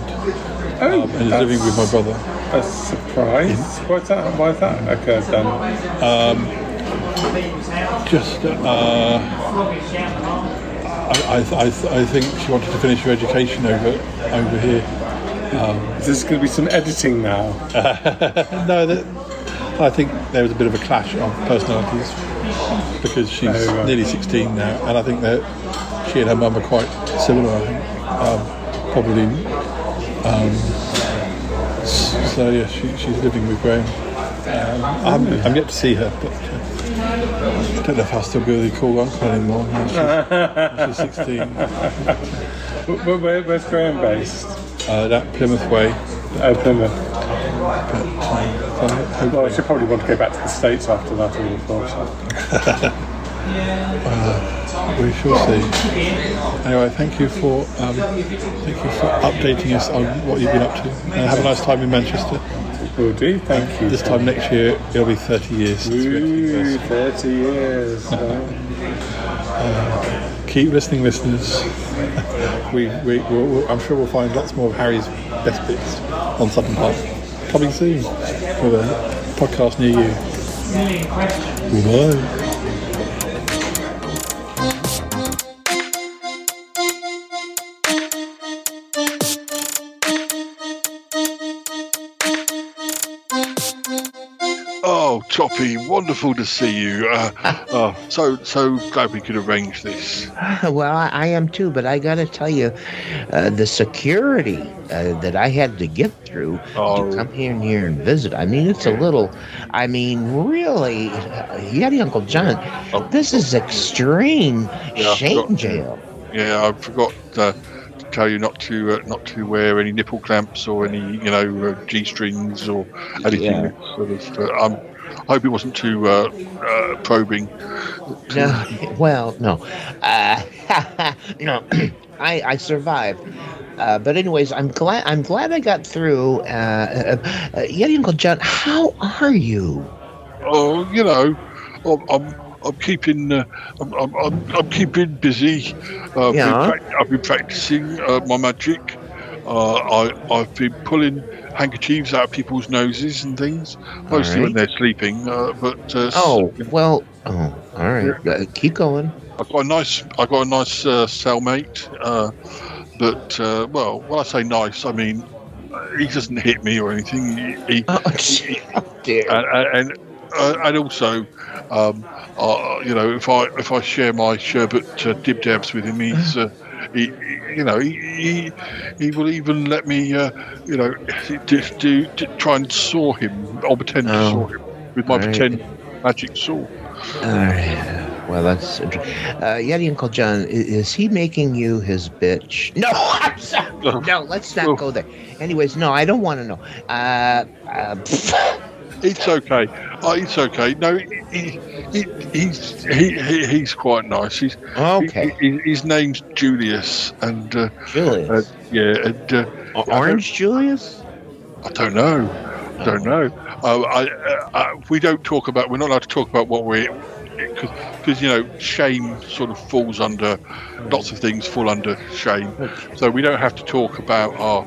and is living with my brother. A surprise! Why has that occurred then? I think she wanted to finish her education over here. There's going to be some editing now. I think there was a bit of a clash of personalities because she's nearly 16 now, and I think that she and her mum are quite similar. I think probably. So yeah, she's living with Graham. I'm yet to see her, but I don't know if I'll still be the cool uncle anymore. Now she's 16. Where's Graham based? That Plymouth way. Oh, Plymouth. Well, I should probably want to go back to the States after that, I would have thought. We shall see. Anyway, thank you for updating us on what you've been up to. Have a nice time in Manchester. Will do, thank you. This time next year, it'll be 30 years. Ooh, 30 years. Keep listening, listeners. I'm sure we'll find lots more of Harry's best bits on Sutton Park coming soon for the podcast near you. Goodbye. Toppie, wonderful to see you. So glad we could arrange this. Well, I am too, but I got to tell you, the security that I had to get through to come here and visit. I mean, it's a little. I mean, really, Yeti Uncle John, this is extreme shame jail. Yeah, I forgot. Tell you not to wear any nipple clamps or any g-strings or anything sort of. I hope it wasn't too probing. No. I survived. But anyways, I'm glad I got through. Yeti Uncle John, how are you? Oh, I'm keeping. I'm keeping busy. I've been practicing my magic. I've been pulling handkerchiefs out of people's noses and things, mostly when they're sleeping. All right. Yeah. Keep going. I got a nice cellmate. But when I say nice, I mean he doesn't hit me or anything. And also. If I share my sherbet dib dabs with him, he will even let me, try and saw him. I'll pretend to saw him with my pretend magic saw. Well, that's interesting. Yeti Uncle John, is he making you his bitch? No, I'm sorry. No, let's not go there. Anyways, no, I don't want to know. It's okay. It's okay. No, he's quite nice. His name's Julius, and Julius. Orange Julius. I don't know. We're not allowed to talk about what we're. because, you know, shame sort of falls under, lots of things fall under shame. So we don't have to talk about our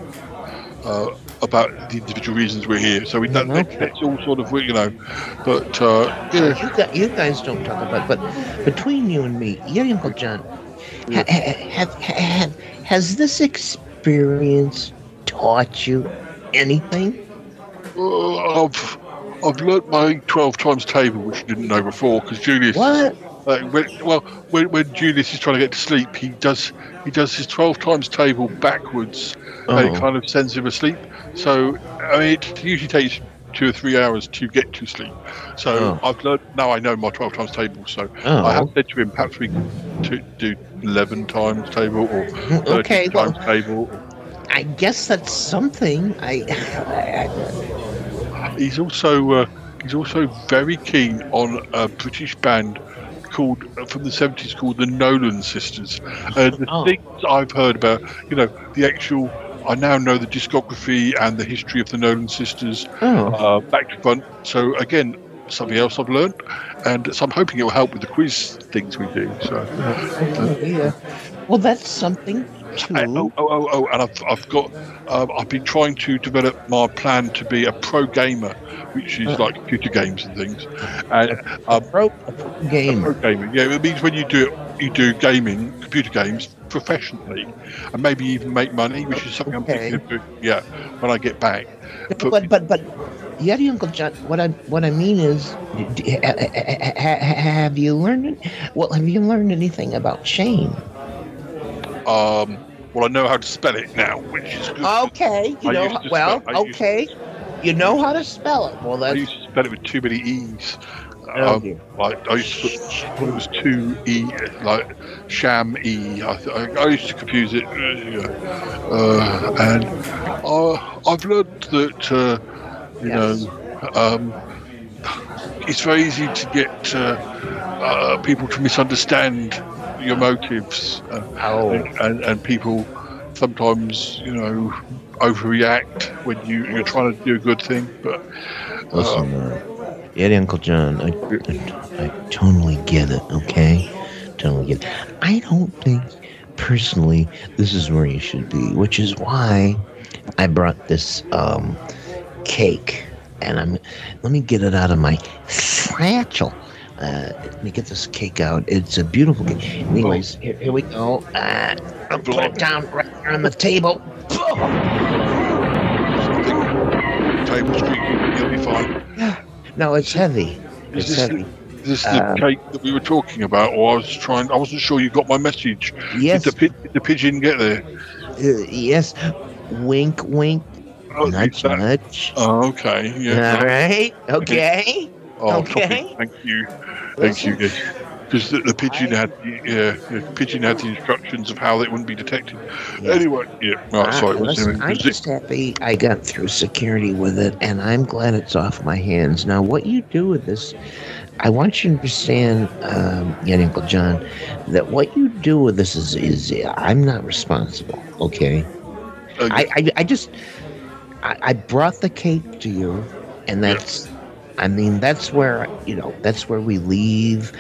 about the individual reasons we're here. So we don't, it's all sort of, you know, but you guys don't talk about, but between you and me, Yeti Uncle John, has this experience taught you anything? I've learnt my 12 times table, which I didn't know before, because Julius... What? When Julius is trying to get to sleep, he does his 12 times table backwards, and it kind of sends him asleep. So, I mean, it usually takes 2 or 3 hours to get to sleep. So I've learned, now I know my 12 times table, so I have said to him, perhaps we can do 11 times table or 13 times table. I guess that's something. He's also very keen on a British band called from the 70s called the Nolan Sisters. The things I've heard about, you know, the actual, I now know the discography and the history of the Nolan Sisters back to front. So again, something else I've learned, and so I'm hoping it'll help with the quiz things we do. So well, that's something. And I've got, I've been trying to develop my plan to be a pro gamer, which is like computer games and things. And a pro gamer, it means when you do gaming, computer games professionally, and maybe even make money, which is something I'm thinking of doing. Yeah, when I get back. But Yeti Uncle John, what I mean is, have you learned anything about shame? Well, I know how to spell it now, which is good. Okay, you know how to spell it. Well, that's... I used to spell it with too many E's. Like I used to thought it was 2 E, like sham E. I used to confuse it. And I've learned that it's very easy to get people to misunderstand your motives, and people sometimes, you know, overreact when you're trying to do a good thing. But listen, Yeti Uncle John, I totally get it. Okay, totally get it. I don't think personally this is where you should be, which is why I brought this cake, and let me get it out of my satchel. Let me get this cake out. It's a beautiful cake. Anyways, here we go. I'll put it down right here on the table. Table's creaking. You'll be fine. Yeah. No, it's heavy. It's heavy. This is the cake that we were talking about, or I was trying. I wasn't sure you got my message. Yes. Did the pigeon get there? Yes. Wink, wink. Nudge, nudge. Oh, okay. Yeah. All right. Okay. Oh, okay. Toppie, thank you. Because the pigeon had the instructions of how they wouldn't be detected. Yeah. Anyway, I'm just happy I got through security with it, and I'm glad it's off my hands. Now, what you do with this, I want you to understand, Uncle John, that what you do with this is I'm not responsible. Okay, I brought the cake to you, and that's. Yeah. I mean, that's where we leave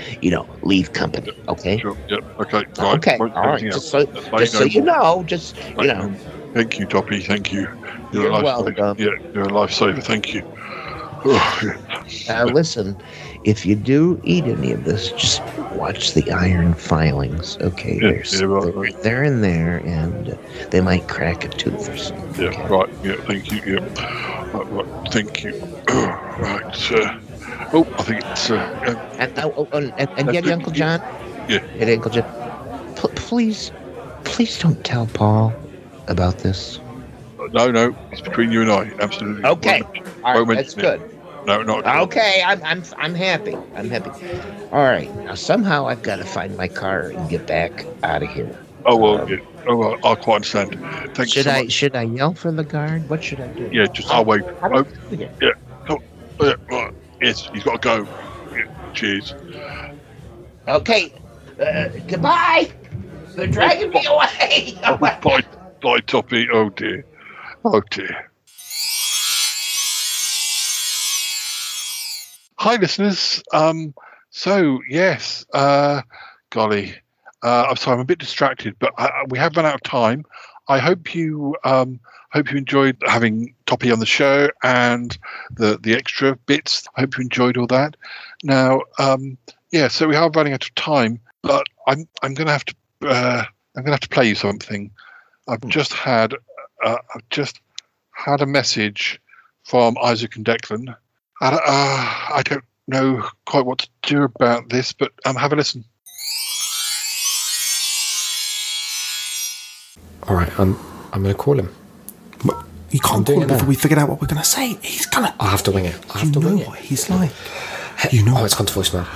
company. Okay. Sure. Yep. Okay. Right. Okay. All right. Just so you know. Thank you, Toppie. Thank you. You're a lifesaver. Yeah, you're a lifesaver. Thank you. Listen, if you do eat any of this, just watch the iron filings. Okay. They're in there, and they might crack a tooth or something. Yeah. Okay. Right. Yeah. Thank you. Yeah. Right. Thank you. Right. I think it's. And Yeti Uncle John. Yeah. Yeti Uncle John. Please don't tell Paul about this. No, it's between you and I. Absolutely. Okay. All right. That's good. No, not at all. Okay. I'm happy. All right. Now somehow I've got to find my car and get back out of here. Oh well. Yeah. Oh, well, I quite understand. Thanks. Should I yell for the guard? What should I do? Yeah. Just I'll wait. Yeah. Yes, he's got to go. Yeah, cheers. Okay. Goodbye. They're dragging me away. Bye, Toppie. Oh, dear. Oh, dear. Hi, listeners. So, yes, golly, I'm sorry, I'm a bit distracted, but we have run out of time. I hope you enjoyed having Toppie on the show and the extra bits. I hope you enjoyed all that. Now, so we are running out of time, but I'm going to have to play you something. I've just had a message from Isaac and Declan, and I don't know quite what to do about this, but have a listen. All right, I'm going to call him. But you can't do it before we figure out what we're going to say. He's going to... I have to wing it. You know what he's like. You know. Oh, it's gone to voicemail.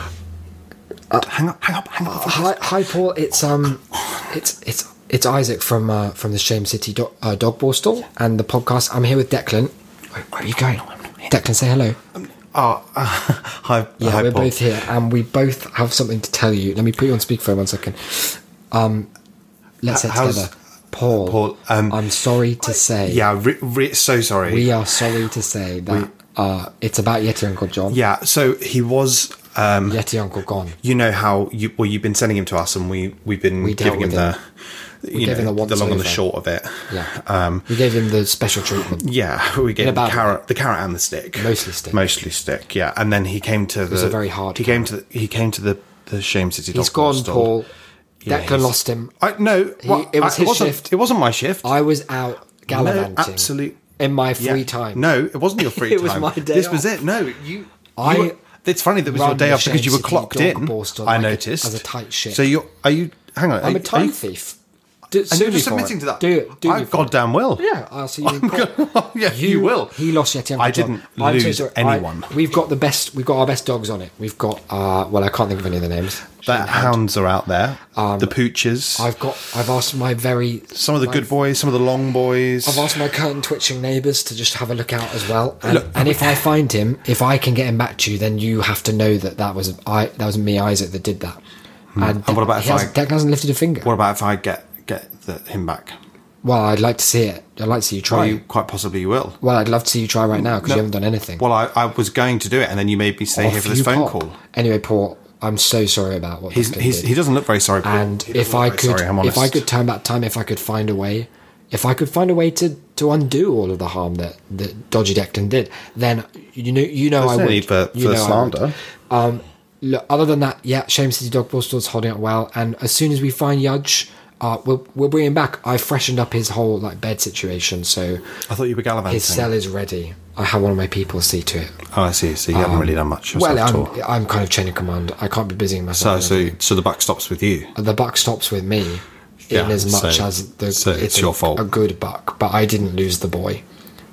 Hang up. Hi, Paul. It's Isaac from the Shame City dog ball stall and the podcast. I'm here with Declan. Where are you going? Declan, say hello. Hi. Yeah, hi, we're Paul. Both here, and we both have something to tell you. Let me put you on speakerphone 1 second. Let's say together. Paul, I'm sorry to say. Yeah, so sorry. We are sorry to say that it's about Yeti Uncle John. Yeah, so he was... Yeti Uncle Gone. You know how... you've been sending him to us, and we've been giving him the long and the short of it. Yeah. We gave him the special treatment. Yeah, we gave him the carrot and the stick. Mostly stick, yeah. And then he came to the... It was a very hard... He came to the Shame City Dog. He's gone, Paul. Declan lost him. It was his shift. It wasn't my shift. I was out gallivanting. No, absolutely. In my free time. No, it wasn't your free time. It was my day off. This was it. No, it's funny that it was your day off because you were clocked in. I noticed. As a tight shift. So hang on. I'm a time thief. And you're just admitting to that. Do it. I goddamn will. Yeah, I'll see you. Yeah, you will. He lost Yeti Uncle John. I didn't lose anyone. We've got our best dogs on it. We've got. Well, I can't think of any of the names. The hounds are out there. The pooches. I've asked my some of the good boys, some of the long boys. I've asked my curtain twitching neighbours to just have a look out as well. And if I find him, if I can get him back to you, then you have to know that was me, Isaac, that did that. And what about if Declan hasn't lifted a finger? What about if I get him back? Well, I'd like to see it. I'd like to see you try. Well, quite possibly you will. Well, I'd love to see you try right now because you haven't done anything. Well, I was going to do it, and then you made me stay here for this phone call. Anyway, Paul, I'm so sorry about what he did. He doesn't look very sorry. Paul. And if I could turn back time, if I could find a way to undo all of the harm that Dodgy Declan did, then I would. Need for slander. Look, other than that, yeah, Shame City Dog Ball Store's holding up well, and as soon as we find Yudge. We'll bring him back. I freshened up his whole bed situation, so I thought you were gallivanting. His cell is ready. I have one of my people see to it. Oh, I see. So you haven't really done much. Well, I'm kind of chain of command. I can't be busying myself. So the buck stops with you. The buck stops with me, in as much as it's your fault. A good buck, but I didn't lose the boy,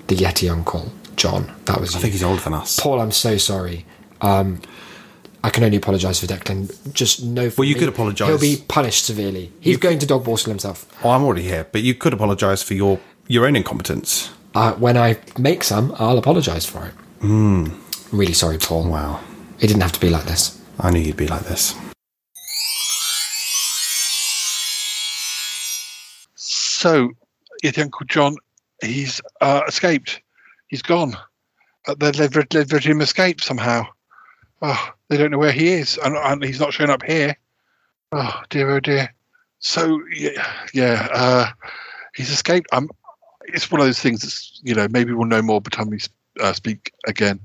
the Yeti Uncle John. That was. I think he's older than us. Paul, I'm so sorry. I can only apologise for Declan. Just know. Well, you could apologise. He'll be punished severely. He's going to dog Borstal himself. Oh, I'm already here, but you could apologise for your own incompetence. When I make some, I'll apologise for it. Really sorry, Paul. Wow. It didn't have to be like this. I knew you'd be like this. So, Yeti Uncle John, he's escaped. He's gone. They've let him escape somehow. Oh, they don't know where he is, and he's not showing up here. Oh dear, oh dear. So he's escaped. It's one of those things that's maybe we'll know more by the time we speak again.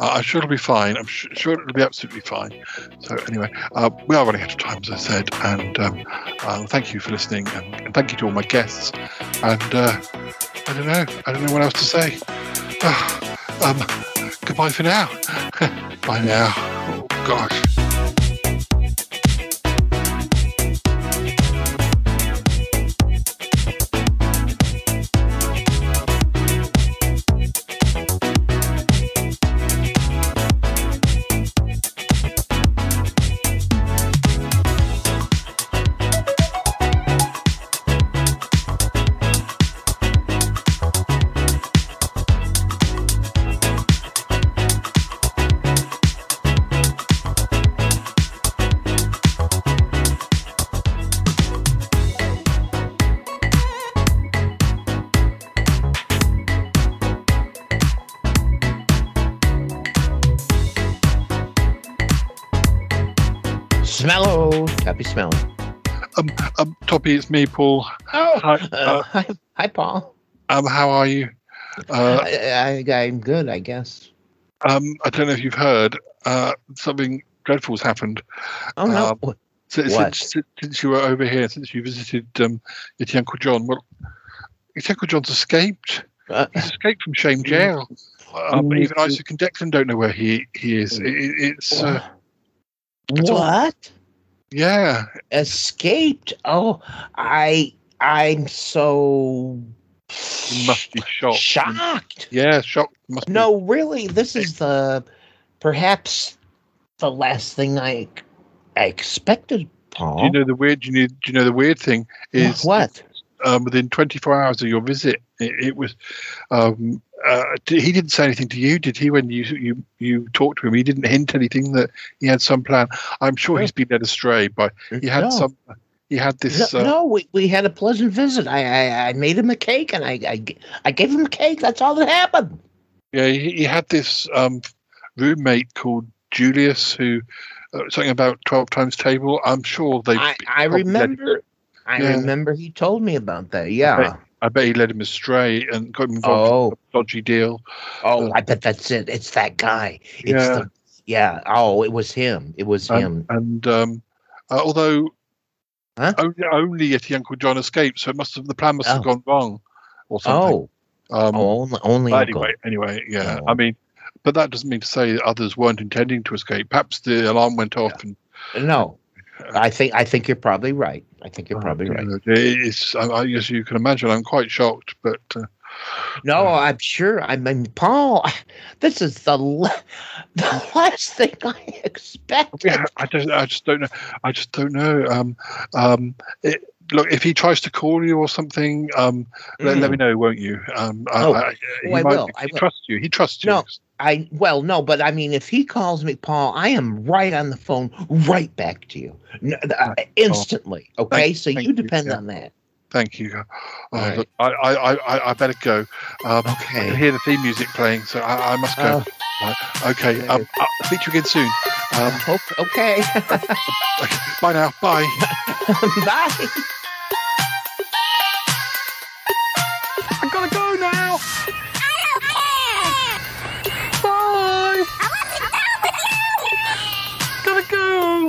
I'm sure it'll be fine. I'm sure it'll be absolutely fine. So anyway, we are running out of time, as I said, and thank you for listening, and thank you to all my guests. And I don't know what else to say. Goodbye for now. Bye now. Oh, gosh. Smello. Toppie Smellie. Toppie, it's me, Paul. Oh, hi, Paul. How are you? I'm good, I guess. I don't know if you've heard. Something dreadful's happened. Oh no! Since you were over here, since you visited Yeti Uncle John, well, Yeti Uncle John's escaped. He's escaped from Shame Jail. Even Isaac and Declan don't know where he is. It's what? Yeah, escaped. Oh, I'm so. You must be shocked. Shocked. Yeah, shocked. Really, this is perhaps the last thing I expected, Paul. Do you know the weird? Do you know the weird thing is what? Within 24 hours of your visit, it was. He didn't say anything to you, did he? When you talked to him, he didn't hint anything that he had some plan. I'm sure he's been led astray by. He had this. We had a pleasant visit. I made him a cake, and I gave him a cake. That's all that happened. Yeah, he had this roommate called Julius, who something about 12 times table. I'm sure they. I remember. I remember he told me about that. Yeah. I bet he led him astray and got him involved in a dodgy deal. Oh, I bet that's it. It's that guy. It was him. It was him. And although only Yeti Uncle John escaped, so the plan must have gone wrong or something. Only Uncle. Anyway, yeah. Oh. I mean, but that doesn't mean to say that others weren't intending to escape. Perhaps the alarm went off. Yeah. And no. I think you're probably right. Right. It's, as you can imagine, I'm quite shocked. But I'm sure. I mean, Paul, this is the last thing I expected. Yeah, I just don't know. Look, if he tries to call you or something, let me know, won't you? I will. He trusts you. But I mean, if he calls me, Paul, I am right on the phone, right back to you, instantly. Okay, so you depend on that. Thank you. Right. Look, I better go. Okay. I can hear the theme music playing, so I must go. Okay. I'll speak to you again soon. Okay. Bye now. Bye. Bye. I gotta go now. Go,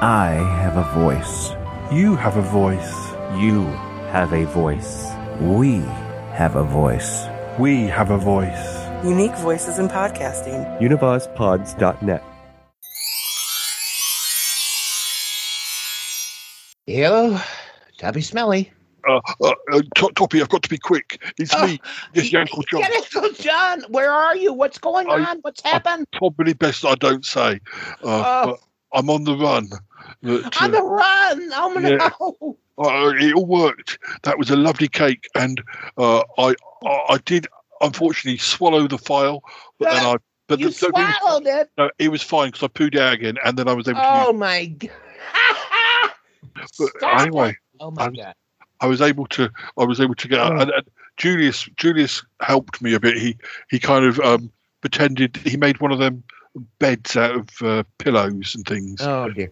I have a voice. You have a voice. You have a voice. We have a voice. We have a voice. Unique voices in podcasting. Univospods.net. Hello, Toppie Smellie. Toppie, I've got to be quick. It's me, this Uncle John. Uncle John, where are you? What's going on? What's happened? Probably best I don't say. But I'm on the run. But, on the run! Oh, no! It all worked. That was a lovely cake, and I did unfortunately swallow the file, but then you swallowed it. No, it was fine because I pooed out again, and then I was able to. Oh my God! But anyway, oh my God! I was able to get. And Julius helped me a bit. He kind of pretended he made one of them beds out of pillows and things. Oh dear!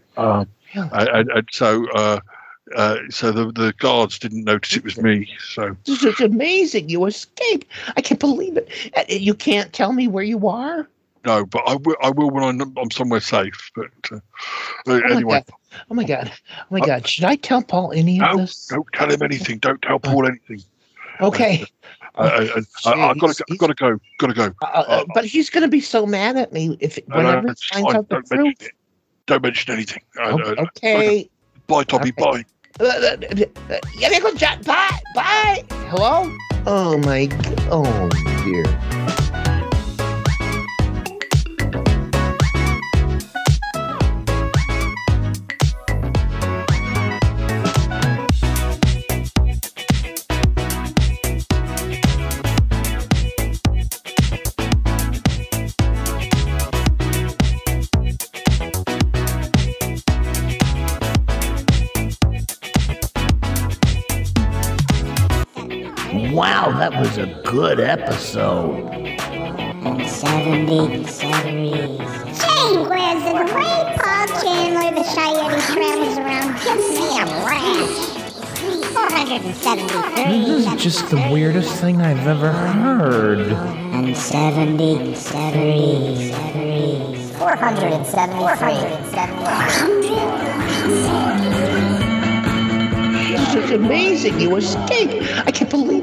So the guards didn't notice it was me. So this is amazing. You escaped. I can't believe it. You can't tell me where you are. No, but I will when I'm somewhere safe. But anyway. Oh my God! Should I tell Paul any of this? Don't tell him anything. Don't tell Paul anything. Okay. I've got to go. Got to go. But he's going to be so mad at me whenever he finds out the truth. Don't mention anything. Okay. Bye, Toppie. Bye. Bye. Bye. Hello. Oh my. Oh dear. Wow, that was a good episode. And 73. Shane grabs a great Paul Chandler, the Shy Yeti travels around, gives me a rash. 473. This is just the weirdest thing I've ever heard. And 73. 473. This is amazing. You escaped. I can't believe